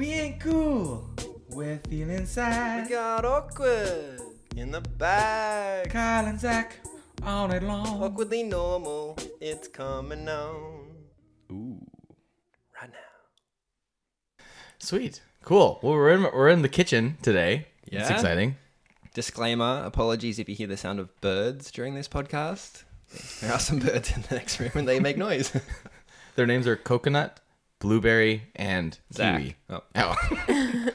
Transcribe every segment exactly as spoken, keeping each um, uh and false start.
We ain't cool. We're feeling sad. We got awkward in the back. Kyle and Zach all night long. Awkwardly normal. It's coming on. Ooh. Right now. Sweet. Cool. Well, we're in we're in the kitchen today. Yeah. It's exciting. Disclaimer, apologies if you hear the sound of birds during this podcast. There are some birds in the next room and they make noise. Their names are Coconut, Blueberry, and Zach. Kiwi. Oh. Ow.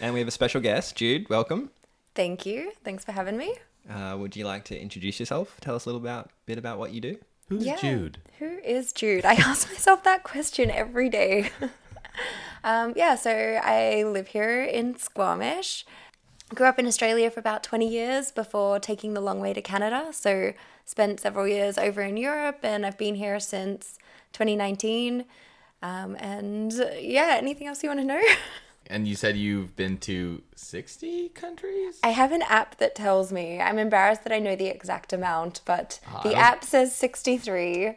And we have a special guest, Jude. Welcome. Thank you. Thanks for having me. Uh, would you like to introduce yourself? Tell us a little about, bit about what you do. Who's yeah. Jude? Who is Jude? I ask myself that question every day. um, yeah, so I live here in Squamish. Grew up in Australia for about twenty years before taking the long way to Canada. So spent several years over in Europe, and I've been here since twenty nineteen. Um, and yeah, anything else you want to know? And you said you've been to sixty countries? I have an app that tells me. I'm embarrassed that I know the exact amount, but ah, the app says sixty-three.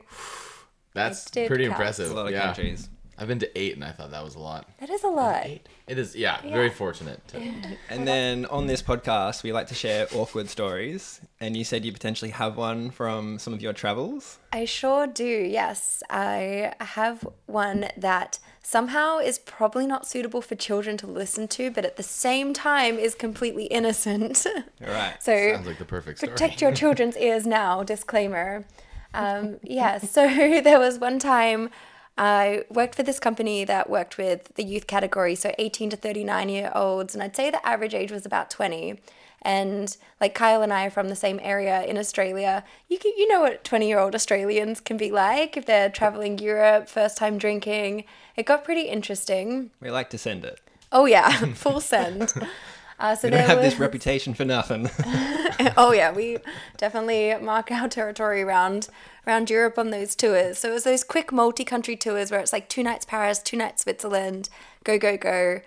That's pretty count. impressive. That's a lot of yeah. countries. I've been to eight, and I thought that was a lot. That is a lot. Eight. It is, yeah, yeah. Very fortunate. To... And then on this podcast, we like to share awkward stories, and you said you potentially have one from some of your travels. I sure do, yes. I have one that somehow is probably not suitable for children to listen to, but at the same time is completely innocent. All right. So sounds like the perfect story. Protect your children's ears now, disclaimer. Um, yeah, so there was one time... I worked for this company that worked with the youth category, so eighteen to thirty-nine year olds, and I'd say the average age was about twenty. And like Kyle and I are from the same area in Australia. You can, you know what twenty year old Australians can be like if they're traveling Europe, first time drinking. It got pretty interesting. We like to send it. Oh yeah, full send. Uh, so we don't there have was... this reputation for nothing. Oh yeah, we definitely mark our territory around around Europe on those tours. So it was those quick multi-country tours where it's like two nights Paris, two nights Switzerland, go, go, go.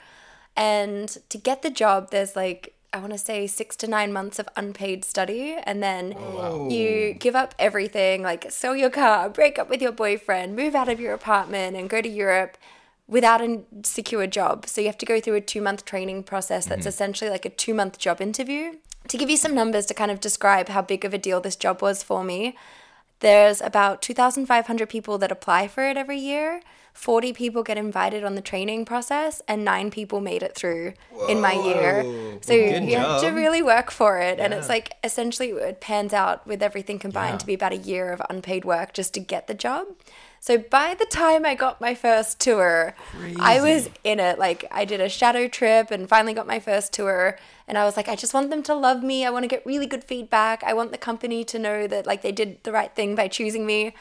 And to get the job, there's like, I want to say six to nine months of unpaid study. And then oh, wow. you give up everything, like sell your car, break up with your boyfriend, move out of your apartment and go to Europe without a secure job. So you have to go through a two-month training process that's mm-hmm. essentially like a two-month job interview. To give you some numbers to kind of describe how big of a deal this job was for me, there's about two thousand five hundred people that apply for it every year, forty people get invited on the training process, and nine people made it through Whoa. in my year. So Good you job. have to really work for it. Yeah. And it's like essentially it pans out with everything combined yeah. to be about a year of unpaid work just to get the job. So by the time I got my first tour, Crazy. I was in it. Like I did a shadow trip and finally got my first tour. And I was like, I just want them to love me. I want to get really good feedback. I want the company to know that like they did the right thing by choosing me.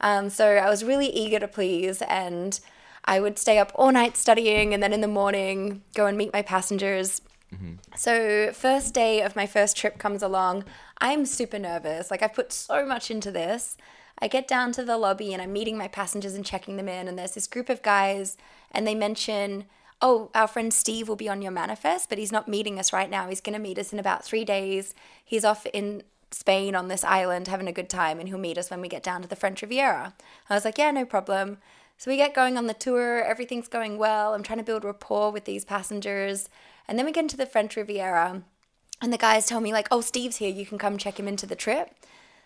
Um, so I was really eager to please. And I would stay up all night studying and then in the morning go and meet my passengers. Mm-hmm. So first day of my first trip comes along. I'm super nervous. Like I've put so much into this. I get down to the lobby and I'm meeting my passengers and checking them in, and there's this group of guys and they mention, oh, our friend Steve will be on your manifest, but he's not meeting us right now. He's going to meet us in about three days. He's off in Spain on this island having a good time and he'll meet us when we get down to the French Riviera. I was like, yeah, no problem. So we get going on the tour. Everything's going well. I'm trying to build rapport with these passengers. And then we get into the French Riviera and the guys tell me like, oh, Steve's here. You can come check him into the trip.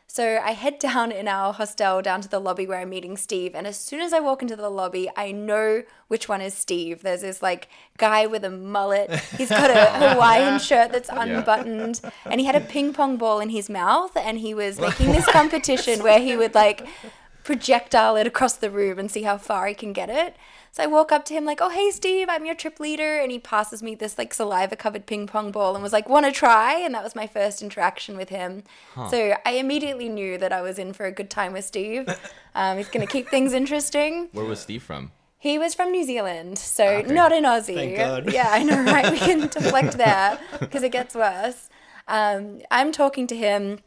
So I head down in our hostel down to the lobby where I'm meeting Steve. And as soon as I walk into the lobby, I know which one is Steve. There's this like guy with a mullet. He's got a Hawaiian shirt that's unbuttoned. Yeah. And he had a ping pong ball in his mouth. And he was making this competition where he would like projectile it across the room and see how far he can get it. So I walk up to him like, oh, hey, Steve, I'm your trip leader. And he passes me this like saliva covered ping pong ball and was like, want to try? And that was my first interaction with him. Huh. So I immediately knew that I was in for a good time with Steve. Um, he's going to keep things interesting. Where was Steve from? He was from New Zealand. So okay. not an Aussie. Thank God. Yeah, I know, right? We can deflect that because it gets worse. Um, I'm talking to him.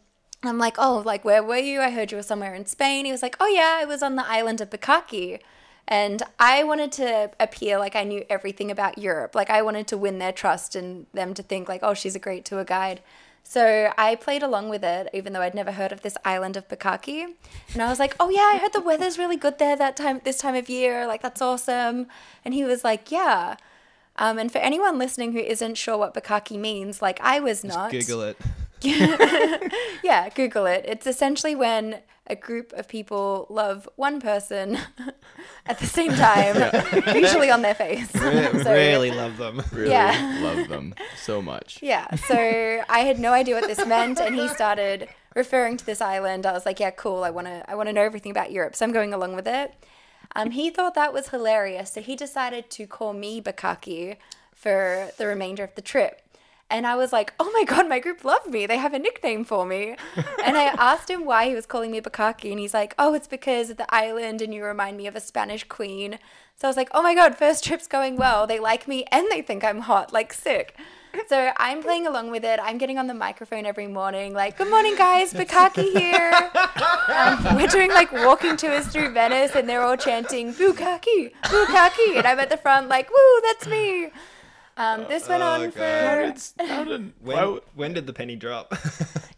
I'm like, oh, like, where were you? I heard you were somewhere in Spain. He was like, oh, yeah, I was on the island of Bukkake. And I wanted to appear like I knew everything about Europe. Like I wanted to win their trust and them to think like, oh, she's a great tour guide. So I played along with it, even though I'd never heard of this island of Bukkake. And I was like, oh, yeah, I heard the weather's really good there that time, this time of year. Like, that's awesome. And he was like, yeah. Um, and for anyone listening who isn't sure what bukkake means, like I was not. Just Google it. Yeah, Google it. It's essentially when a group of people love one person at the same time, yeah. usually on their face. Really, so, really love them. Really yeah. love them so much. Yeah. So I had no idea what this meant, and he started referring to this island. I was like, yeah, cool. I want to I want to know everything about Europe. So I'm going along with it. Um, he thought that was hilarious, so he decided to call me bukkake for the remainder of the trip. And I was like, oh my God, my group loved me. They have a nickname for me. And I asked him why he was calling me bukkake, and he's like, oh, it's because of the island and you remind me of a Spanish queen. So I was like, oh my God, first trip's going well. They like me and they think I'm hot, like sick. So I'm playing along with it. I'm getting on the microphone every morning, like, good morning, guys, bukkake here. Um, we're doing, like, walking tours through Venice, and they're all chanting, bukkake, bukkake. And I'm at the front, like, woo, that's me. Um, this oh, went on God. for... It's, how did, when, when did the penny drop?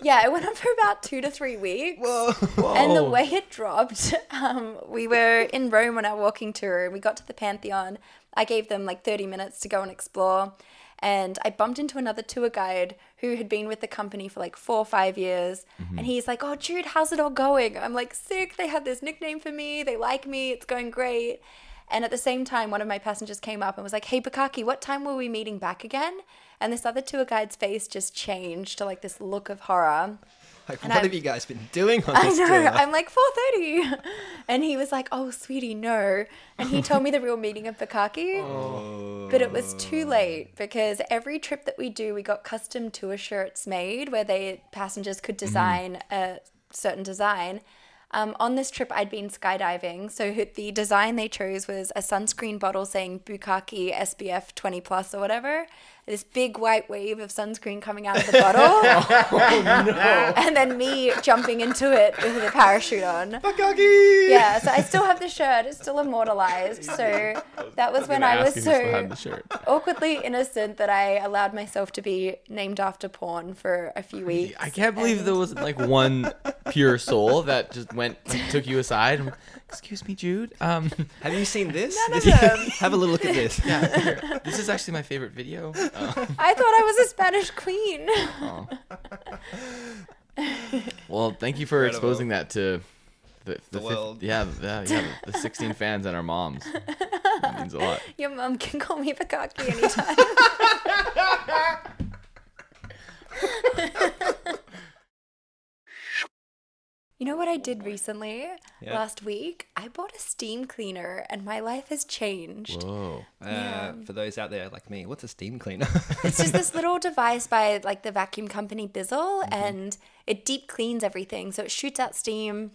Yeah, it went on for about two to three weeks. Whoa. Whoa. And the way it dropped, um, we were in Rome on our walking tour, and we got to the Pantheon. I gave them, like, thirty minutes to go and explore. And I bumped into another tour guide who had been with the company for like four or five years. Mm-hmm. And he's like, oh, Jude, how's it all going? I'm like, sick. They have this nickname for me. They like me. It's going great. And at the same time, one of my passengers came up and was like, hey, bukkake, what time were we meeting back again? And this other tour guide's face just changed to like this look of horror. Like, and what I'm, have you guys been doing on this I know. Tour? I'm like, four thirty. And he was like, oh, sweetie, no. And he told me the real meaning of bukkake. Oh. But it was too late because every trip that we do, we got custom tour shirts made where they passengers could design mm. a certain design. Um, on this trip, I'd been skydiving. So the design they chose was a sunscreen bottle saying bukkake S P F twenty plus or whatever. This big white wave of sunscreen coming out of the bottle. Oh, no. And then me jumping into it with a parachute on. Bukkake! Yeah, so I still have the shirt. It's still immortalized. So that was when I was so awkwardly innocent that I allowed myself to be named after porn for a few weeks. I can't believe and... there wasn't like one pure soul that just went and took you aside. And, excuse me, Jude. Um, have you seen this? None of this them. Have a little look at this. Yeah, this is actually my favorite video. I thought I was a Spanish queen. Oh. Well, thank you for Incredible. exposing that to the, the, the world. Yeah, yeah, yeah, the sixteen fans and our moms. That means a lot. Your mom can call me bukkake anytime. You know what I did recently? Yep. Last week, I bought a steam cleaner and my life has changed. Whoa. Yeah. Uh, for those out there like me, what's a steam cleaner? It's just this little device by like the vacuum company Bissell, mm-hmm. and it deep cleans everything. So it shoots out steam.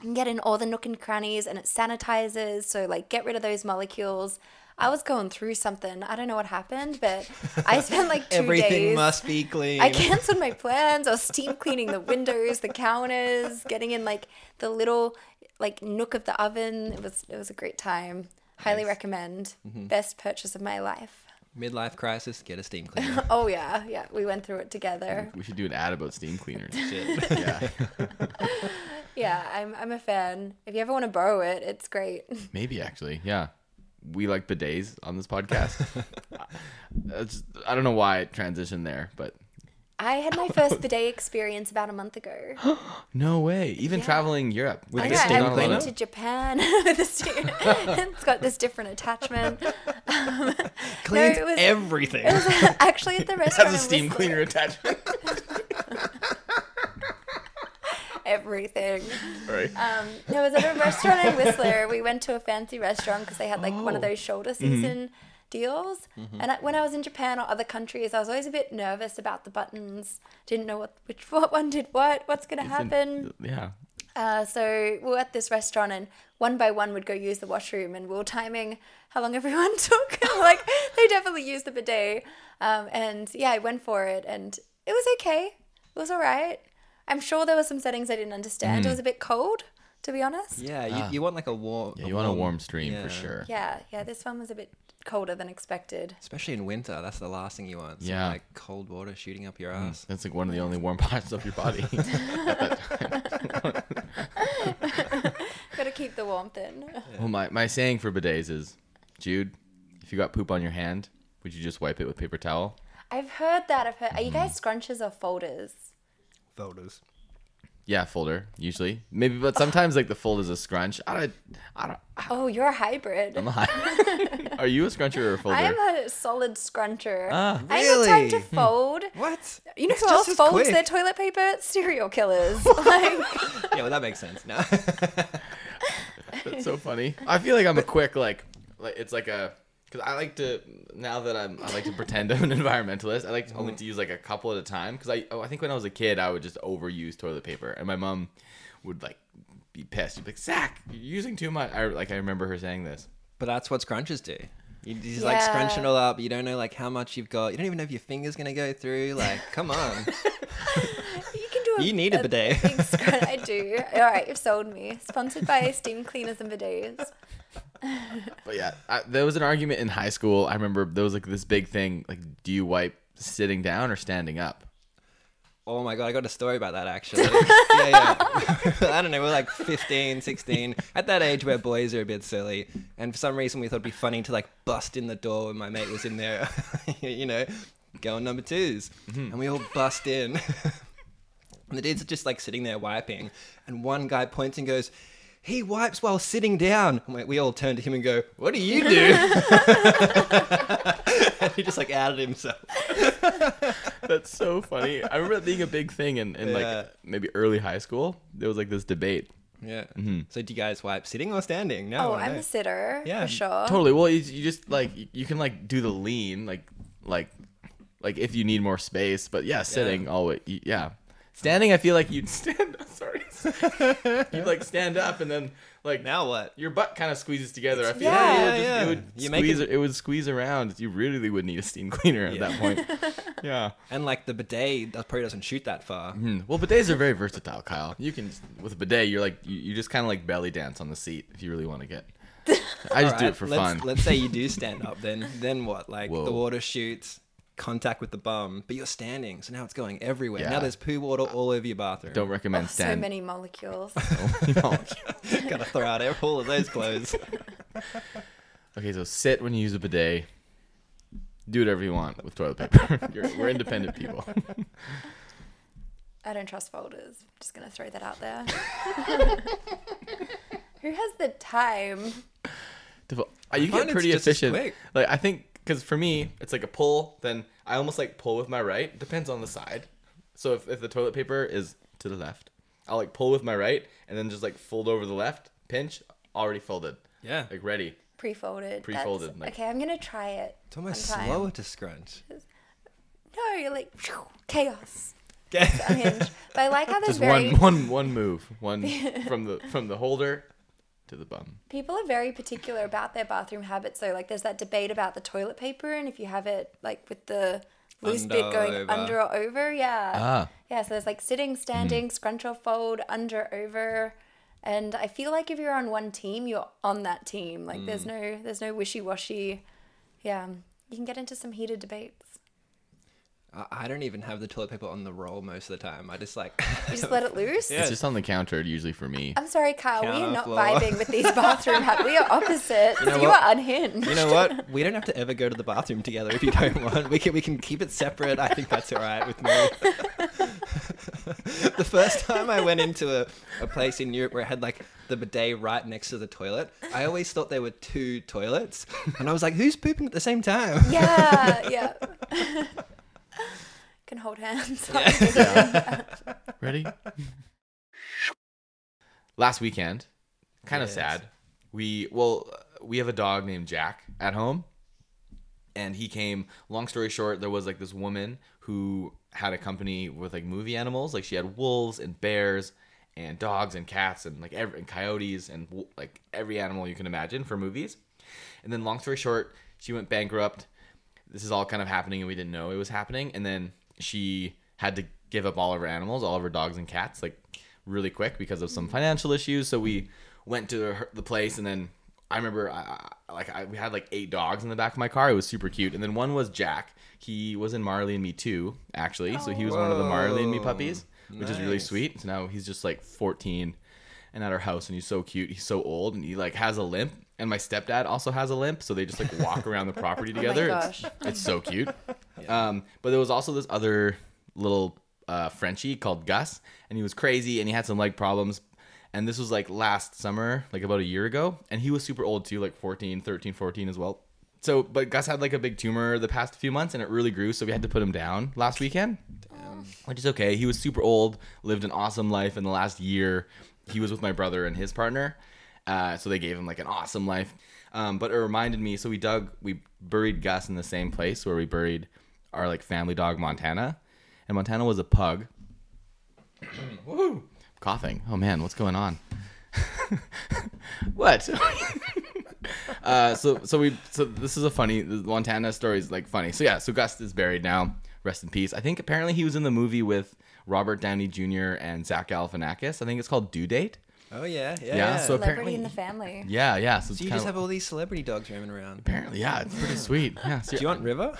You can get in all the nook and crannies and it sanitizes. So like get rid of those molecules. I was going through something. I don't know what happened, but I spent like two Everything days. Everything must be clean. I canceled my plans. I was steam cleaning the windows, the counters, getting in like the little like nook of the oven. It was it was a great time. Highly nice. recommend. Mm-hmm. Best purchase of my life. Midlife crisis, get a steam cleaner. Oh yeah, yeah. We went through it together. We should do an ad about steam cleaners. Shit. Yeah. Yeah, I'm I'm a fan. If you ever want to borrow it, it's great. Maybe actually, yeah. We like bidets on this podcast. It's, I don't know why it transitioned there, but... I had my first bidet experience about a month ago. No way. Even yeah. traveling Europe with I the know, steam cleaner? I went to Japan with the steam. It's got this different attachment. Um, Cleans no, it was, everything. It was actually at the restaurant. It has a steam cleaner attachment. Everything. Right. Um, it was at a restaurant in Whistler. We went to a fancy restaurant because they had like oh. one of those shoulder season mm-hmm. deals. Mm-hmm. And I, when I was in Japan or other countries, I was always a bit nervous about the buttons. Didn't know what which what one did what. What's gonna it's happen? An, yeah. Uh, so we were at this restaurant and one by one would go use the washroom and we were timing how long everyone took. Like they definitely used the bidet. Um, and yeah, I went for it and it was okay. It was all right. I'm sure there were some settings I didn't understand. Mm. It was a bit cold. to be honest. Yeah, you, ah. you want like a warm... Yeah, you want a warm, warm stream yeah. for sure. Yeah, yeah, this one was a bit colder than expected. Especially in winter, that's the last thing you want. Some, yeah. like cold water shooting up your ass. Mm, that's like one of the only warm parts of your body. Gotta keep the warmth in. Well, my, my saying for bidets is, Jude, if you got poop on your hand, would you just wipe it with paper towel? I've heard that. I've heard. Are you guys scrunches or folders? Folders. Yeah, folder usually. Maybe, but sometimes like the fold is a scrunch. I don't. I don't. I, oh, you're a hybrid. I'm a hybrid. Are you a scruncher or a folder? I am a solid scruncher. Ah, really? I'm the type to fold. What? You know it's who just else just folds quick. Their toilet paper? Serial killers. Like. Yeah, well, that makes sense. No. That's so funny. I feel like I'm a quick like. Like it's like a. Because I like to, now that I'm, I like to pretend I'm an environmentalist, I like to only to use like a couple at a time. Because I oh, I think when I was a kid, I would just overuse toilet paper. And my mom would like be pissed. She'd be like, Zach, you're using too much. I, like I remember her saying this. But that's what scrunches do. You just yeah. like scrunch it all up. You don't know like how much you've got. You don't even know if your finger's going to go through. Like, come on. You can do a You need a, a bidet. Big scrunch. I do. All right, you've sold me. Sponsored by Steam Cleaners and Bidets. But yeah, I, there was an argument in high school. I remember there was like this big thing, like, do you wipe sitting down or standing up? Oh my God, I got a story about that actually. yeah, yeah. I don't know, we're like fifteen, sixteen. At that age where boys are a bit silly. And for some reason we thought it'd be funny to like bust in the door when my mate was in there, you know, going number twos. Mm-hmm. And we all bust in. And the dudes are just like sitting there wiping. And one guy points and goes, he wipes while sitting down. We all turn to him and go, what do you do? And he just like outed himself. That's so funny. I remember that being a big thing in, in yeah. like maybe early high school. There was like this debate. Yeah. Mm-hmm. So do you guys wipe sitting or standing? No. Oh, I'm a sitter. Yeah. For sure. Totally. Well, you, you just like, you can like do the lean, like, like, like if you need more space. But yeah, sitting yeah. always. Yeah. Standing, I feel like you'd stand up. Sorry. You'd like stand up and then like. Now what? Your butt kind of squeezes together. I feel yeah, like yeah, just, yeah. It would, you squeeze, it... it would squeeze around. You really would need a steam cleaner at yeah. that point. Yeah. And like the bidet probably doesn't shoot that far. Mm. Well, bidets are very versatile, Kyle. You can, with a bidet, you're like, you, you just kind of like belly dance on the seat if you really want to get. I just right, do it for let's, fun. Let's say you do stand up then. Then what? Like Whoa. The water shoots. Contact with the bum, but you're standing, so now it's going everywhere. Yeah. Now there's poo water all over your bathroom. Don't recommend oh, standing. So many molecules. So many molecules. Gotta throw out all of those clothes. Okay, so sit when you use a bidet. Do whatever you want with toilet paper. You're, we're independent people. I don't trust folders. I'm just gonna throw that out there. Who has the time? Devo- you get pretty efficient. Like I think. Because for me, it's like a pull, then I almost like pull with my right. Depends on the side. So if, if the toilet paper is to the left, I'll like pull with my right and then just like fold over the left, pinch, already folded. Yeah. Like ready. Pre-folded. Pre-folded. Like, okay, I'm going to try it. It's almost sometime. Slower to scrunch. No, you're like, phew, chaos. Okay. But I like how there's just very... Just one, one, one move. One from the from the holder. To the bum. People are very particular about their bathroom habits, though. Like, there's that debate about the toilet paper, and if you have it like with the loose under bit going over. Under or over, yeah, ah. yeah. So there's like sitting, standing, mm-hmm. scrunch or fold, under, over, and I feel like if you're on one team, you're on that team. Like, mm. there's no, there's no wishy-washy. Yeah, you can get into some heated debates. I don't even have the toilet paper on the roll most of the time. I just like... You just let it loose? Yeah. It's just on the counter usually for me. I'm sorry, Kyle. Counter we are not floor. Vibing with these bathroom habits. We are opposites. You know you are unhinged. You know what? We don't have to ever go to the bathroom together if you don't want. We can, we can keep it separate. I think that's all right with me. The first time I went into a, a place in Europe where I had like the bidet right next to the toilet, I always thought there were two toilets. And I was like, who's pooping at the same time? Yeah, yeah. Can hold hands. Yeah. Yeah. Ready? Last weekend, kind of yes. sad. We well, we have a dog named Jack at home, and he came. Long story short, there was like this woman who had a company with like movie animals. Like she had wolves and bears and dogs and cats and like every, and coyotes and like every animal you can imagine for movies. And then long story short, she went bankrupt. This is all kind of happening and we didn't know it was happening. And then she had to give up all of her animals, all of her dogs and cats. Like really quick because of some financial issues. So we went to the, the place, and then I remember I, I, like I, we had like eight dogs in the back of my car. It was super cute. And then one was Jack. He was in Marley and Me too, actually. Oh, so he was whoa. one of the Marley and Me puppies, which nice. is really sweet. So now he's just like fourteen and at our house, and he's so cute. He's so old, and he like has a limp. And my stepdad also has a limp, so they just like walk around the property together. Oh my gosh. It's, it's so cute. Yeah. Um, but there was also this other little uh, Frenchie called Gus, and he was crazy, and he had some leg problems. And this was like last summer, like about a year ago. And he was super old too, like fourteen, thirteen, fourteen as well. So, but Gus had like a big tumor the past few months, and it really grew, so we had to put him down last weekend. Damn. Which is okay. He was super old, lived an awesome life in the last year. He was with my brother and his partner. Uh, so they gave him like an awesome life. Um, but it reminded me, so we dug, we buried Gus in the same place where we buried our like family dog, Montana. And Montana was a pug. Woohoo! Coughing. Oh man, what's going on? What? uh, so, so we, so this is a funny, the Montana story is like funny. So yeah, so Gus is buried now. Rest in peace. I think apparently he was in the movie with Robert Downey Junior and Zach Galifianakis. I think it's called Due Date. Oh, yeah, yeah, yeah. yeah. So celebrity in the family. Yeah, yeah. So, so you just of, have all these celebrity dogs roaming around. Apparently, yeah. It's pretty sweet. Yeah. So do you want River?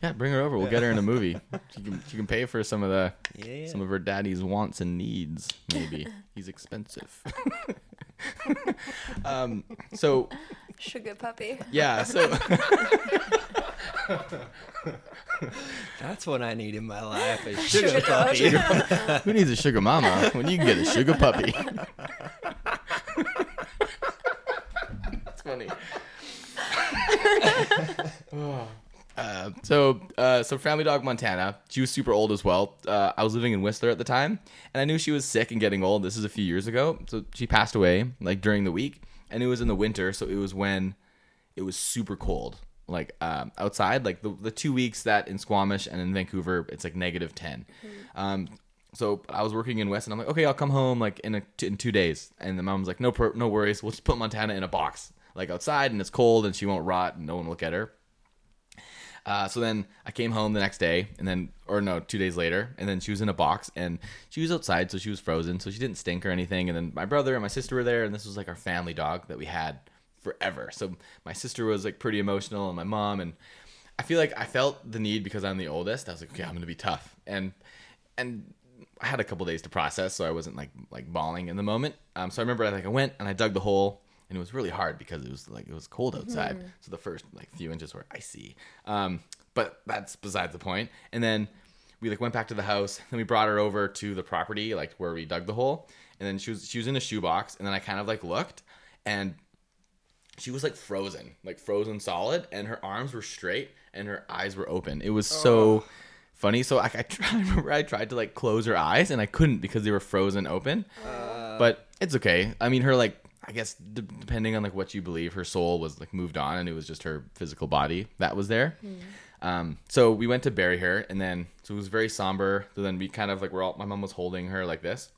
Yeah, bring her over. We'll yeah. get her in a movie. She can, she can pay for some of the yeah, yeah. some of her daddy's wants and needs, maybe. He's expensive. um. So. Sugar Puppy. Yeah, so. That's what I need in my life, a sugar, sugar puppy. Who needs a sugar mama when you can get a sugar puppy? That's funny. uh, so, uh, so family dog Montana, she was super old as well. Uh, I was living in Whistler at the time, and I knew she was sick and getting old. This is a few years ago. So she passed away like during the week, and it was in the winter. So it was when it was super cold. Like um, outside, like the, the two weeks that in Squamish and in Vancouver, it's like negative ten. Mm-hmm. Um, so I was working in West, and I'm like, okay, I'll come home like in a, t- in two days. And the mom was like, no, pro- no worries, we'll just put Montana in a box, like outside, and it's cold, and she won't rot, and no one will look at her. Uh, so then I came home the next day, and then, or no, two days later, and then she was in a box, and she was outside, so she was frozen, so she didn't stink or anything. And then my brother and my sister were there, and this was like our family dog that we had forever. So my sister was like pretty emotional, and my mom, and I feel like I felt the need because I'm the oldest. I was like, okay, I'm gonna be tough, and and I had a couple days to process, so I wasn't like like bawling in the moment. Um, so I remember I like I went and I dug the hole, and it was really hard because it was like it was cold outside. Mm-hmm. So the first like few inches were icy. Um, but that's besides the point. And then we like went back to the house, and we brought her over to the property like where we dug the hole, and then she was she was in a shoebox, and then I kind of like looked, and she was like frozen, like frozen solid, and her arms were straight, and her eyes were open. It was so oh. funny. So I, I, tried, I remember I tried to like close her eyes, and I couldn't because they were frozen open. Uh. But it's okay. I mean, her like, I guess d- depending on like what you believe, her soul was like moved on, and it was just her physical body that was there. Mm. Um, so we went to bury her, and then so it was very somber. So then we kind of like we're all my mom was holding her like this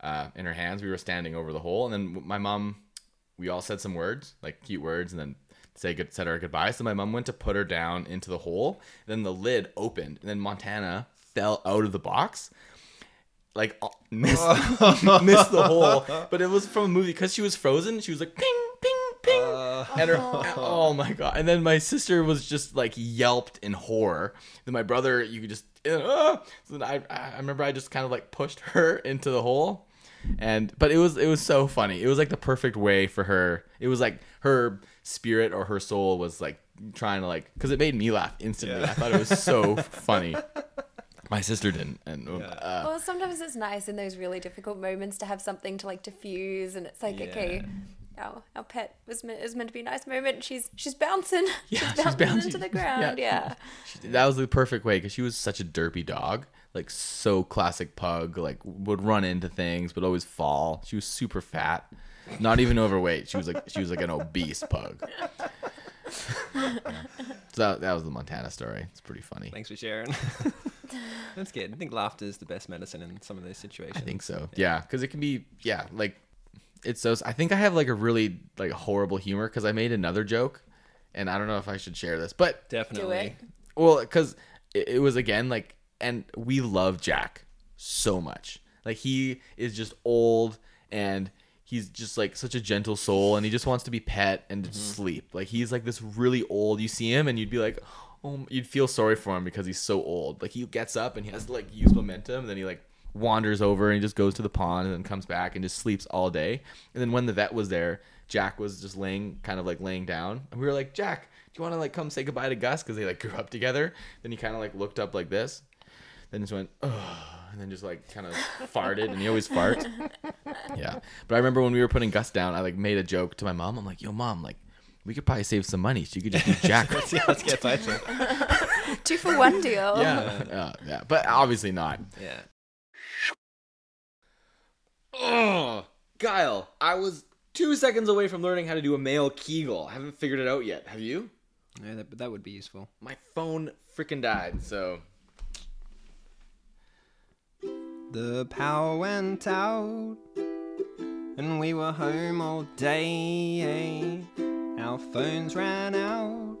uh, in her hands. We were standing over the hole, and then my mom. We all said some words, like cute words, and then say good, said our goodbyes. So my mom went to put her down into the hole. Then the lid opened, and then Montana fell out of the box, like missed, missed the hole. But it was from a movie because she was frozen. She was like ping, ping, ping, uh, and her oh. oh my god! And then my sister was just like yelped in horror. Then my brother, you could just uh, so then I I remember I just kind of like pushed her into the hole. And but it was it was so funny. It was like the perfect way for her. It was like her spirit or her soul was like trying to like because it made me laugh instantly. Yeah. I thought it was so funny. My sister didn't. And yeah. uh, well, sometimes it's nice in those really difficult moments to have something to like diffuse, and it's like yeah. okay, our our pet was meant, was meant to be a nice moment. She's she's bouncing, yeah, she's, she's bouncing, bouncing into the ground. Yeah, yeah. That was the perfect way because she was such a derpy dog. Like so classic pug, like would run into things, would always fall. She was super fat, not even overweight. She was like she was like an obese pug. So that was the Montana story. It's pretty funny. Thanks for sharing. That's good. I think laughter is the best medicine in some of those situations. I think so. Yeah, because yeah, it can be. Yeah, like it's so. I think I have like a really like horrible humor because I made another joke, and I don't know if I should share this, but definitely. Do it. Well, because it, it was again like. And we love Jack so much. Like, he is just old, and he's just, like, such a gentle soul, and he just wants to be pet and mm-hmm. sleep. Like, he's, like, this really old. You see him, and you'd be like, oh, you'd feel sorry for him because he's so old. Like, he gets up, and he has to, like, use momentum, and then he, like, wanders over and just goes to the pond and then comes back and just sleeps all day. And then when the vet was there, Jack was just laying, kind of like laying down. And we were like, Jack, do you want to like come say goodbye to Gus? Because they like grew up together. Then he kind of like looked up like this. Then just went, oh, and then just like kind of farted. And he always farts. Yeah. But I remember when we were putting Gus down, I like made a joke to my mom. I'm like, yo, mom, like we could probably save some money. So you could just do Jack. Let's see how it gets. Two for one deal. Yeah. Yeah. Yeah. But obviously not. Yeah. Oh, Kyle, I was two seconds away from learning how to do a male Kegel. I haven't figured it out yet. Have you? Yeah, that, that would be useful. My phone freaking died, so. The power went out, and we were home all day. Our phones ran out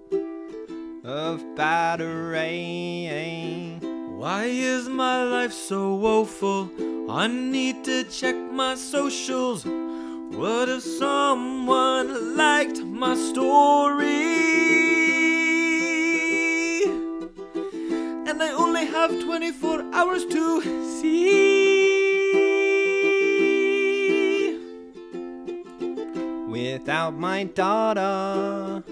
of battery. Why is my life so woeful? I need to check my socials. What if someone liked my story? And I only have twenty-four hours to see. Without my data,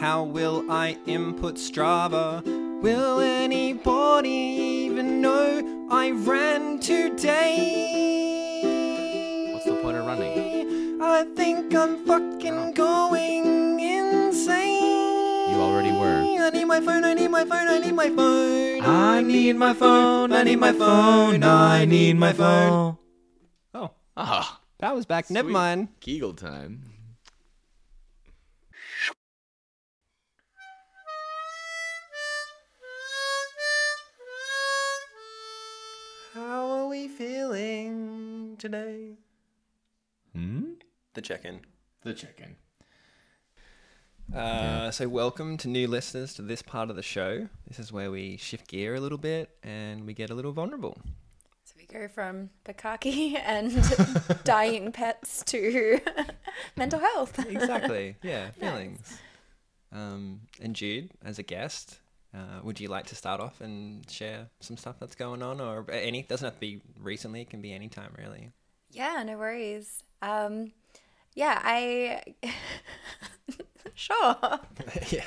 how will I input Strava? Will anybody even know I ran today? What's the point of running? I think I'm fucking going insane. You already were. I need my phone, I need my phone, I need my phone. I need my phone, I need my phone, I need my phone. Oh. Ah. That was back. Sweet. Never mind. Kegel time. Feeling today. Hmm? The check-in. The check-in. Uh, yeah. So welcome to new listeners to this part of the show. This is where we shift gear a little bit and we get a little vulnerable. So we go from bukkake and dying pets to mental health. Exactly. Yeah, feelings. Nice. Um, and Jude, as a guest... Uh, would you like to start off and share some stuff that's going on, or any? Doesn't have to be recently; it can be any time, really. Yeah, no worries. Um, yeah, I sure. Yeah.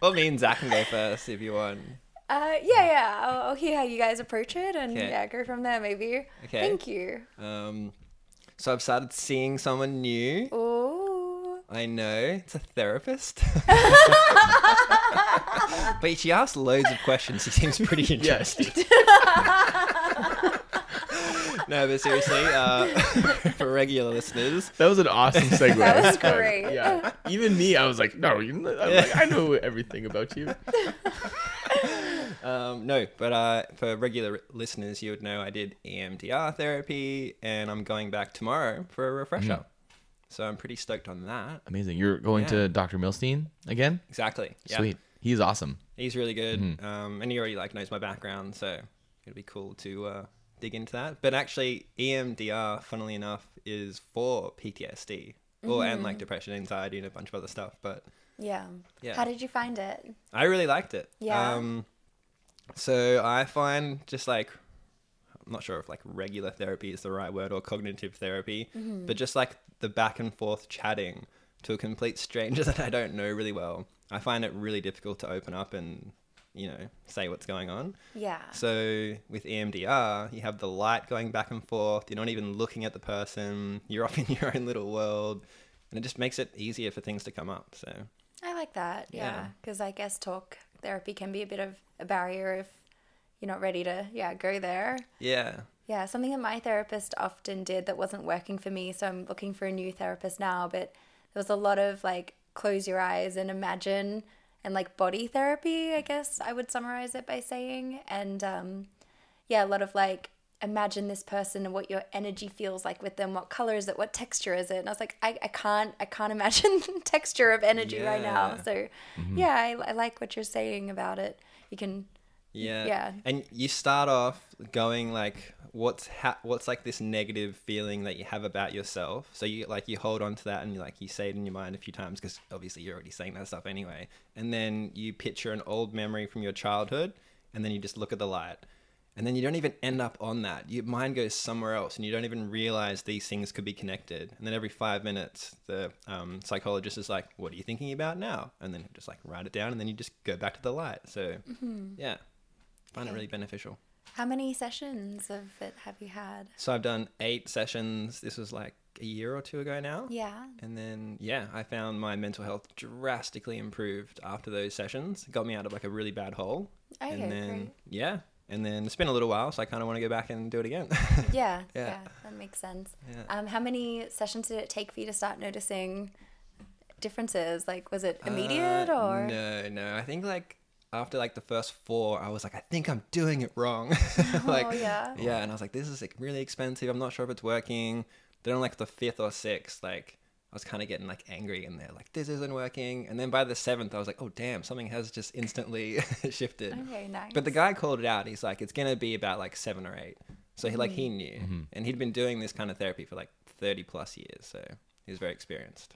Well, me and Zach can go first if you want. Uh, yeah, yeah. I'll, I'll hear how you guys approach it, and okay. yeah, go from there, maybe. Okay. Thank you. Um, so I've started seeing someone new. Oh. I know, it's a therapist. But she asks loads of questions. She seems pretty interested. No, but seriously, uh, for regular listeners, that was an awesome segue. That was great. Yeah, even me, I was like, no, I'm like, I know everything about you. Um, no, but uh, for regular listeners, you would know I did E M D R therapy, and I'm going back tomorrow for a refresher. Mm. So I'm pretty stoked on that. Amazing. You're going yeah. to Doctor Milstein again? Exactly. Yeah. Sweet. He's awesome. He's really good. Mm-hmm. Um, and he already like knows my background, so it'll be cool to uh, dig into that. But actually, E M D R, funnily enough, is for P T S D mm-hmm. or and like depression, anxiety, and a bunch of other stuff. But yeah. yeah. How did you find it? I really liked it. Yeah. Um, so I find just like, I'm not sure if like regular therapy is the right word or cognitive therapy, mm-hmm. but just like the back and forth chatting to a complete stranger that I don't know really well. I find it really difficult to open up and, you know, say what's going on. Yeah. So with E M D R, you have the light going back and forth. You're not even looking at the person. You're off in your own little world. And it just makes it easier for things to come up. So I like that. Yeah. Because yeah. I guess talk therapy can be a bit of a barrier if you're not ready to, yeah, go there. Yeah. Yeah. Something that my therapist often did that wasn't working for me. So I'm looking for a new therapist now. But there was a lot of like, close your eyes and imagine and like body therapy, I guess I would summarize it by saying. And um, yeah, a lot of like, imagine this person and what your energy feels like with them. What color is it? What texture is it? And I was like, I, I can't, I can't imagine the texture of energy yeah. right now. So mm-hmm. yeah, I, I like what you're saying about it. You can Yeah. Yeah. And you start off going like, what's ha- what's like this negative feeling that you have about yourself? So you like you hold on to that and you like you say it in your mind a few times because obviously you're already saying that stuff anyway. And then you picture an old memory from your childhood, and then you just look at the light. And then you don't even end up on that. Your mind goes somewhere else and you don't even realize these things could be connected. And then every five minutes, the um, psychologist is like, what are you thinking about now? And then just like write it down and then you just go back to the light. So mm-hmm. yeah, find okay. it really beneficial. How many sessions of it have you had? So I've done eight sessions. This was like a year or two ago now. Yeah. And then, yeah, I found my mental health drastically improved after those sessions. It got me out of like a really bad hole. Okay, and then, great. Yeah. And then it's been a little while, so I kind of want to go back and do it again. yeah, yeah, yeah, that makes sense. Yeah. Um, how many sessions did it take for you to start noticing differences? Like, was it immediate uh, or? No, no. I think like after like the first four, I was like, I think I'm doing it wrong. like, oh, yeah. Yeah, and I was like, this is like really expensive. I'm not sure if it's working. Then on like the fifth or sixth, like I was kind of getting like angry in there, like this isn't working. And then by the seventh, I was like, oh damn, something has just instantly shifted. Okay, nice. But the guy called it out. He's like, it's gonna be about like seven or eight. So he like he knew, mm-hmm. and he'd been doing this kind of therapy for like thirty plus years. So he was very experienced.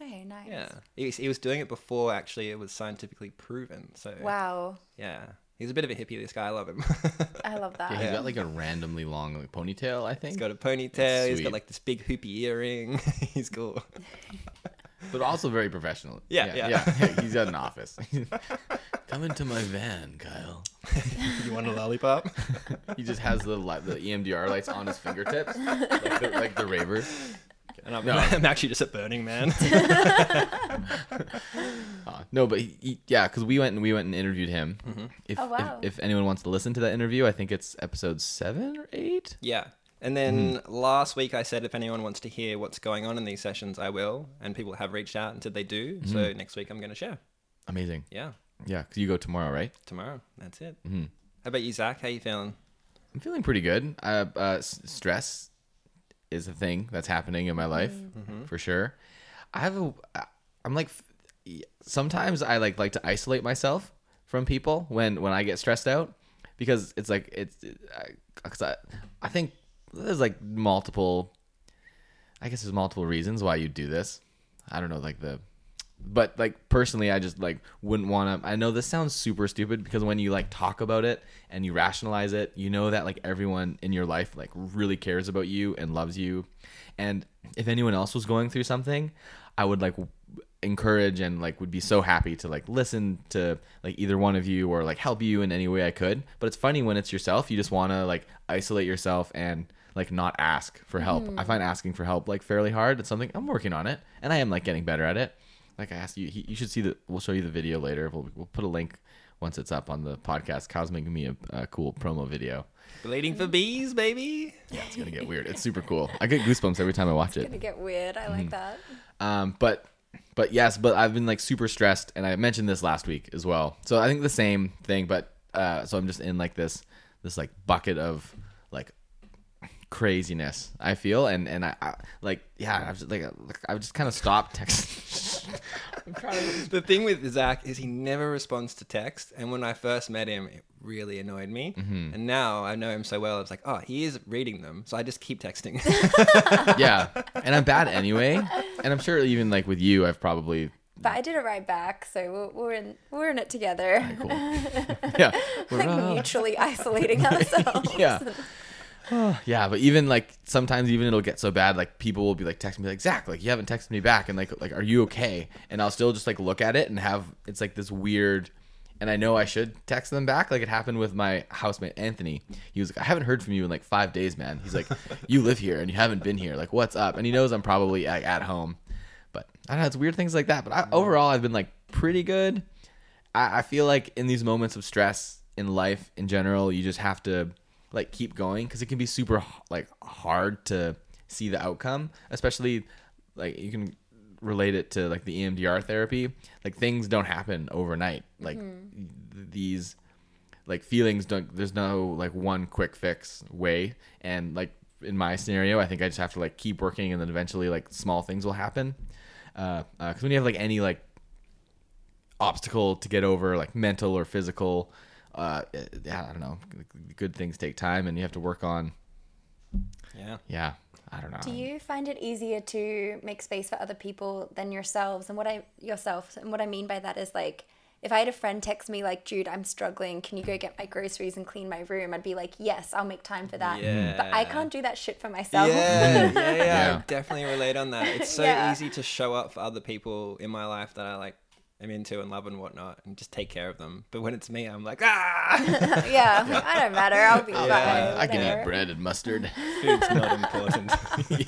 Okay, nice. Yeah, he was, he was doing it before actually it was scientifically proven. So wow. Yeah. He's a bit of a hippie, this guy. I love him. I love that. Yeah, he's got like a randomly long like, ponytail, I think. He's got a ponytail. He's got like this big hoopy earring. He's cool. But also very professional. Yeah, yeah. yeah. yeah. He's got an office. Come into my van, Kyle. You want a lollipop? He just has the, li- the E M D R lights on his fingertips, like the, like the ravers. And I'm, no. I'm actually just at Burning Man. uh, no, but he, he, yeah, because we went and we went and interviewed him. Mm-hmm. If, oh, wow. if if anyone wants to listen to that interview, I think it's episode seven or eight. Yeah, and then mm-hmm. last week I said if anyone wants to hear what's going on in these sessions, I will. And people have reached out and said they do. Mm-hmm. So next week I'm going to share. Amazing. Yeah. Yeah, because you go tomorrow, right? Tomorrow. That's it. Mm-hmm. How about you, Zach? How you feeling? I'm feeling pretty good. Uh, uh s- stress. is a thing that's happening in my life mm-hmm. for sure. I have a, I'm like, sometimes I like, like to isolate myself from people when, when I get stressed out because it's like, it's, I, cause I, I think there's like multiple, I guess there's multiple reasons why you do this. I don't know, like the, but like personally, I just like wouldn't want to, I know this sounds super stupid because when you like talk about it and you rationalize it, you know that like everyone in your life like really cares about you and loves you. And if anyone else was going through something, I would like w- encourage and like would be so happy to like listen to like either one of you or like help you in any way I could. But it's funny when it's yourself, you just want to like isolate yourself and like not ask for help. Mm. I find asking for help like fairly hard. It's something I'm working on it and I am like getting better at it. Like I asked you, you should see the. We'll show you the video later. We'll we'll put a link once it's up on the podcast. Kyle's making me a, a cool promo video. Bleeding for bees, baby. Yeah, it's gonna get weird. It's super cool. I get goosebumps every time I watch it. It's gonna get weird. I like mm. that. Um, but but yes, but I've been like super stressed, and I mentioned this last week as well. So I think the same thing. But uh, so I'm just in like this this like bucket of like craziness. I feel and and I, I like yeah. I've just, like I've just kind of stopped texting. I'm trying to... The thing with Zach is he never responds to text, and when I first met him it really annoyed me mm-hmm. and now I know him so well it's like, oh, he is reading them, so I just keep texting. Yeah, and I'm bad anyway, and I'm sure even like with you I've probably but I did it right back, so we're, we're in we're in it together. Right, cool. Yeah, we're like uh... mutually isolating ourselves. Yeah. Yeah, but even like sometimes even it'll get so bad like people will be like texting me like, Zach, like you haven't texted me back and like like are you okay? And I'll still just like look at it and have it's like this weird, and I know I should text them back. Like it happened with my housemate Anthony. He was like, I haven't heard from you in like five days, man. He's like, you live here and you haven't been here. Like what's up? And he knows I'm probably like, at home, but I don't know. It's weird things like that. But I, overall, I've been like pretty good. I, I feel like in these moments of stress in life in general, you just have to. Like keep going because it can be super like hard to see the outcome, especially like you can relate it to like the E M D R therapy. Like things don't happen overnight. Like mm-hmm. these like feelings don't, there's no like one quick fix way. And like in my scenario, I think I just have to like keep working and then eventually like small things will happen. Uh, uh, 'cause when you have like any like obstacle to get over, like mental or physical uh, yeah, I don't know. Good things take time, and you have to work on. Yeah. Yeah. I don't know. Do you find it easier to make space for other people than yourselves? And what I yourself and what I mean by that is, like, if I had a friend text me like, "Jude, I'm struggling. Can you go get my groceries and clean my room?" I'd be like, "Yes, I'll make time for that." Yeah. But I can't do that shit for myself. Yeah, yeah, yeah. yeah. I definitely relate on that. It's so yeah. easy to show up for other people in my life that I like am into and love and whatnot, and just take care of them. But when it's me, I'm like, ah. yeah, like, I don't matter. I'll be fine. Yeah. I can eat bread and mustard. Food's not important.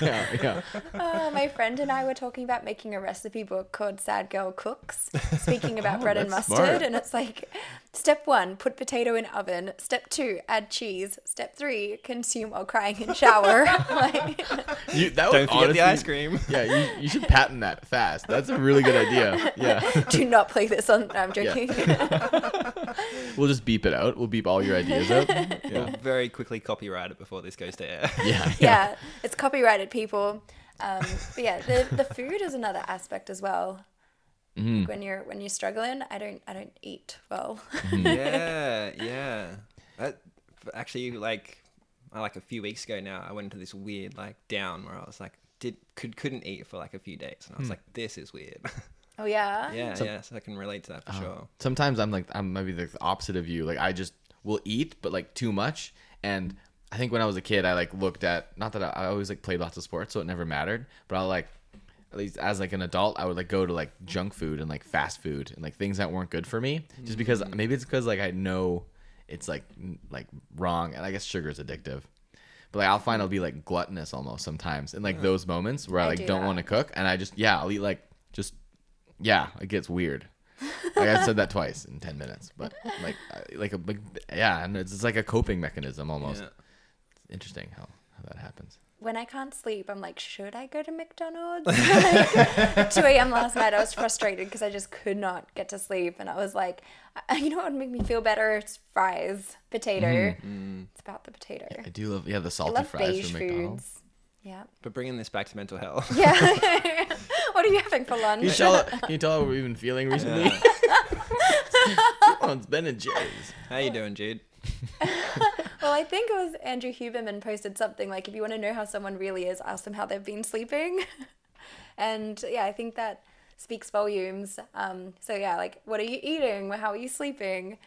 yeah, yeah. Uh, my friend and I were talking about making a recipe book called Sad Girl Cooks, speaking about oh, bread and mustard. Smart. And it's like, step one, put potato in oven. Step two, add cheese. Step three, consume while crying in shower. like, you, that don't forget honestly, the ice cream. Yeah, you, you should patent that fast. That's a really good idea. Yeah. Do not play this on. I'm joking. Yeah. We'll just beep it out. We'll beep all your ideas out. Yeah. We'll very quickly copyright it before this goes to air. Yeah. Yeah. yeah. It's copyrighted, people. Um, but yeah, the, the food is another aspect as well. Mm. Like when you're when you're struggling, I don't I don't eat well. yeah, yeah. That, actually, like, like a few weeks ago now, I went into this weird like down where I was like, did could couldn't eat for like a few days, and I was mm. like, this is weird. Oh yeah. Yeah, so, yeah. So I can relate to that for uh, sure. Sometimes I'm like I'm maybe the opposite of you. Like I just will eat, but like too much. And I think when I was a kid, I like looked at not that I, I always like played lots of sports, so it never mattered. But I like. At least as like an adult, I would like go to like junk food and like fast food and like things that weren't good for me, just because maybe it's because like I know it's like like wrong, and I guess sugar is addictive. But like I'll find I'll be like gluttonous almost sometimes in like yeah. those moments where I, I like do don't want to cook, and I just yeah I'll eat like just yeah it gets weird. Like I said that twice in ten minutes, but like like a like, yeah, and it's, it's like a coping mechanism almost. Yeah. It's interesting how, how that happens. When I can't sleep, I'm like, should I go to McDonald's? Like, two a.m. last night, I was frustrated because I just could not get to sleep. And I was like, you know what would make me feel better? It's fries, potato. Mm-hmm. It's about the potato. Yeah, I do love, yeah, the salty I love fries beige from McDonald's. Foods. Yeah. But bringing this back to mental health. Yeah. What are you having for lunch? Can you tell, can you tell how we've been feeling recently? Yeah. Come on, it's Ben and Jerry's. How you doing, Jude? Well, I think it was Andrew Huberman posted something like, if you want to know how someone really is, ask them how they've been sleeping. And yeah, I think that speaks volumes. Um, so yeah, like, what are you eating? How are you sleeping?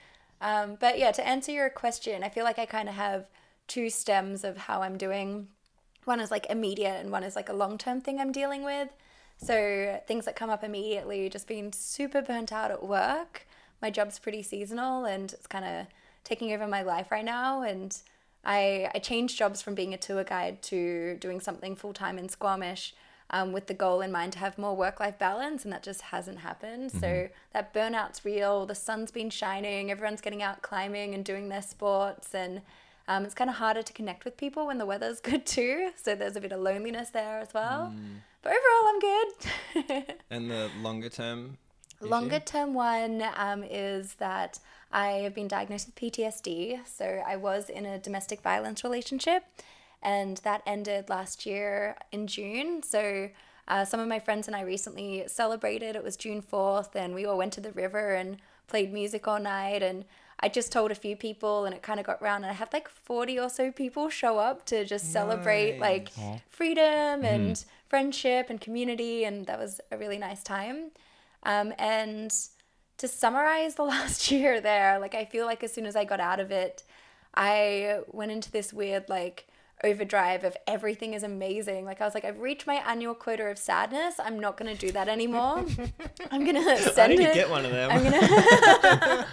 Um, but yeah, to answer your question, I feel like I kind of have two stems of how I'm doing. One is like immediate and one is like a long-term thing I'm dealing with. So things that come up immediately, just being super burnt out at work. My job's pretty seasonal and it's kind of taking over my life right now, and I I changed jobs from being a tour guide to doing something full-time in Squamish um, with the goal in mind to have more work-life balance, and that just hasn't happened. Mm-hmm. So that burnout's real. The sun's been shining. Everyone's getting out climbing and doing their sports, and um, it's kind of harder to connect with people when the weather's good too, so there's a bit of loneliness there as well. Mm. But overall, I'm good. And the longer-term Longer-term one um, is that I have been diagnosed with P T S D. So I was in a domestic violence relationship, and that ended last year in June. So uh, some of my friends and I recently celebrated. It was June fourth, and we all went to the river and played music all night. And I just told a few people, and it kind of got round. And I had like forty or so people show up to just celebrate nice. like yeah. freedom and mm. friendship and community. And that was a really nice time. Um, and to summarize the last year there, like I feel like as soon as I got out of it, I went into this weird like overdrive of everything is amazing. Like I was like, I've reached my annual quota of sadness. I'm not going to do that anymore. I'm going to send it. I need to get one of them. I'm gonna...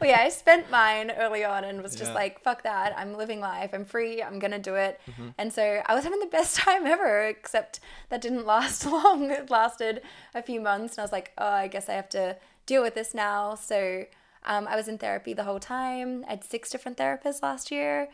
well, yeah, I spent mine early on and was just yeah. like, fuck that. I'm living life. I'm free. I'm going to do it. Mm-hmm. And so I was having the best time ever, except that didn't last long. It lasted a few months and I was like, oh, I guess I have to deal with this now. So um, I was in therapy the whole time. I had six different therapists last year.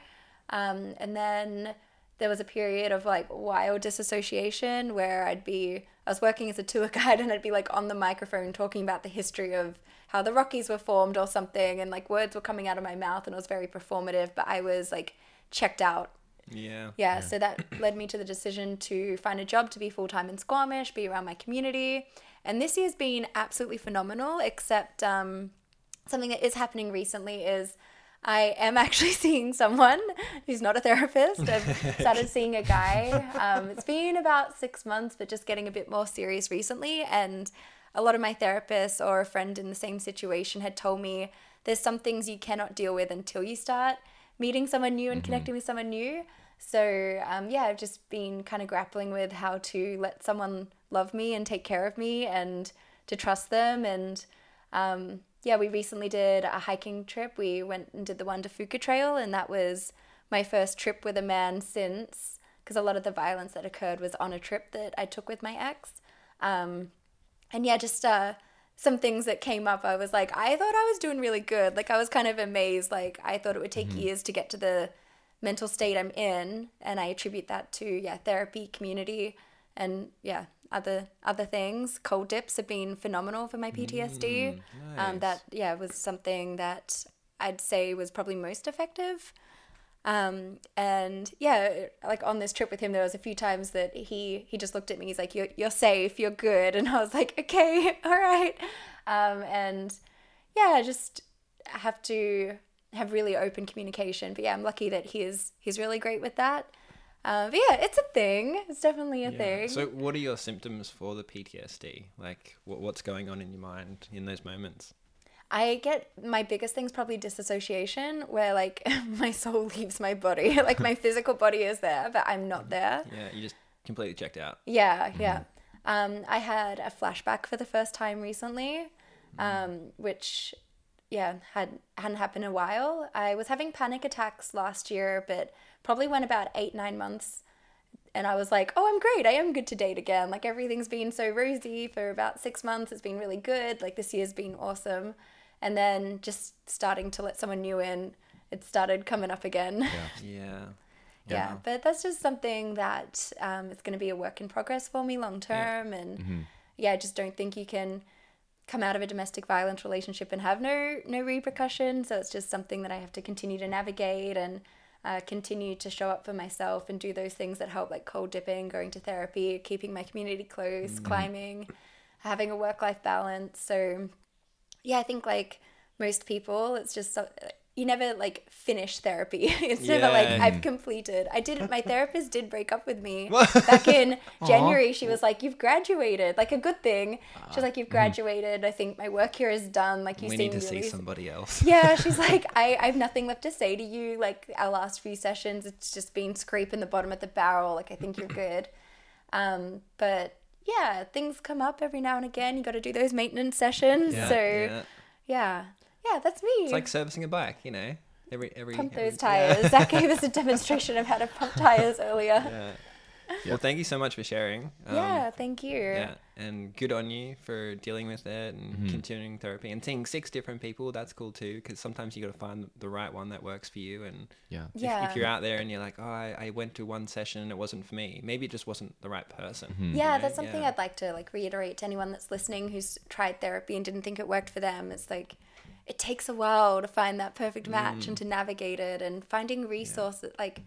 Um, and then there was a period of like wild disassociation where I'd be, I was working as a tour guide and I'd be like on the microphone talking about the history of how the Rockies were formed or something. And like words were coming out of my mouth and it was very performative, but I was like checked out. Yeah. Yeah. yeah. So that led me to the decision to find a job to be full-time in Squamish, be around my community. And this year's been absolutely phenomenal, except, um, something that is happening recently is I am actually seeing someone who's not a therapist. I've started seeing a guy. Um, it's been about six months, but just getting a bit more serious recently. And a lot of my therapists or a friend in the same situation had told me there's some things you cannot deal with until you start meeting someone new and mm-hmm. connecting with someone new. So um, yeah, I've just been kind of grappling with how to let someone love me and take care of me and to trust them. And um yeah, we recently did a hiking trip. We went and did the Wanda Fuca Trail, and that was my first trip with a man since, because a lot of the violence that occurred was on a trip that I took with my ex. Um, and yeah, just uh, some things that came up. I was like, I thought I was doing really good. Like, I was kind of amazed. Like, I thought it would take mm-hmm. years to get to the mental state I'm in, and I attribute that to, yeah, therapy, community, and yeah, other other things. Cold dips have been phenomenal for my P T S D. Mm, nice. Um, that yeah was something that I'd say was probably most effective. Um, and yeah, like on this trip with him, there was a few times that he he just looked at me. He's like, "You're you're safe. You're good." And I was like, "Okay, all right." Um, and yeah, I just have to have really open communication. But yeah, I'm lucky that he's he's really great with that. Uh, but yeah, it's a thing. It's definitely a yeah. thing. So what are your symptoms for the P T S D? Like, what, what's going on in your mind in those moments? I get, my biggest thing's probably disassociation, where like my soul leaves my body. Like, my physical body is there, but I'm not there. Yeah, you just completely checked out. Yeah, mm-hmm. yeah. Um, I had a flashback for the first time recently, um, mm. which, yeah, had, hadn't happened in a while. I was having panic attacks last year, but probably went about eight, nine months. And I was like, oh, I'm great. I am good to date again. Like, everything's been so rosy for about six months. It's been really good. Like, this year's been awesome. And then just starting to let someone new in, it started coming up again. Yeah. Yeah. Yeah. yeah. But that's just something that um, it's going to be a work in progress for me long term. Yeah. And mm-hmm. yeah, I just don't think you can come out of a domestic violence relationship and have no, no repercussions. So it's just something that I have to continue to navigate and Uh, continue to show up for myself and do those things that help, like cold dipping, going to therapy, keeping my community close, mm-hmm. climbing, having a work-life balance. So yeah, I think like most people, it's just, you never like finish therapy. It's yeah. never like I've completed. I did, my therapist did break up with me back in January. Aww. She was like, you've graduated, like a good thing. She was like, you've graduated. I think my work here is done. Like, you we seem need to really... see somebody else. Yeah. She's like, I, I have nothing left to say to you. Like, our last few sessions, it's just been scraping the bottom of the barrel. Like, I think you're good. Um, but yeah, things come up every now and again. You got to do those maintenance sessions. Yeah, so yeah. yeah. Yeah, that's me. It's like servicing a bike, you know. Every every pump those every, tires. Yeah. Zach gave us a demonstration of how to pump tires earlier. Yeah. Well, thank you so much for sharing. Um, yeah, thank you. Yeah, and good on you for dealing with it and mm-hmm. continuing therapy and seeing six different people. That's cool too, because sometimes you got to find the right one that works for you. And yeah, if, yeah. if you're out there and you're like, oh, I, I went to one session and it wasn't for me, maybe it just wasn't the right person. Mm-hmm. Yeah, you know? That's something yeah. I'd like to like reiterate to anyone that's listening who's tried therapy and didn't think it worked for them. It's like, it takes a while to find that perfect match mm. and to navigate it and finding resources. Yeah. Like,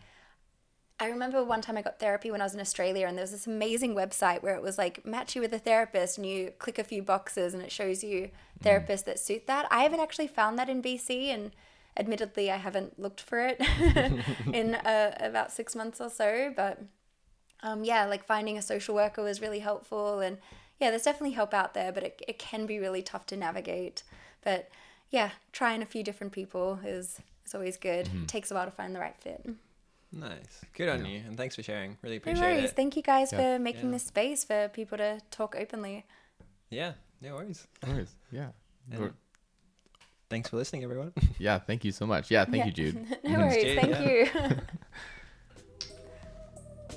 I remember one time I got therapy when I was in Australia, and there was this amazing website where it was like, match you with a therapist, and you click a few boxes and it shows you therapists mm. that suit that. I haven't actually found that in B C, and admittedly I haven't looked for it in uh, about six months or so. But um, yeah, like finding a social worker was really helpful. And yeah, there's definitely help out there, but it, it can be really tough to navigate. But yeah, trying a few different people is, is always good. Mm-hmm. It takes a while to find the right fit. Nice. Good on yeah. you. And thanks for sharing. Really appreciate no worries. It. Thank you guys yeah. for making yeah. this space for people to talk openly. Yeah. No worries. No worries. Yeah. And thanks for listening, everyone. Yeah. Thank you so much. Yeah. Thank yeah. you, Jude. No worries. Thank yeah. you.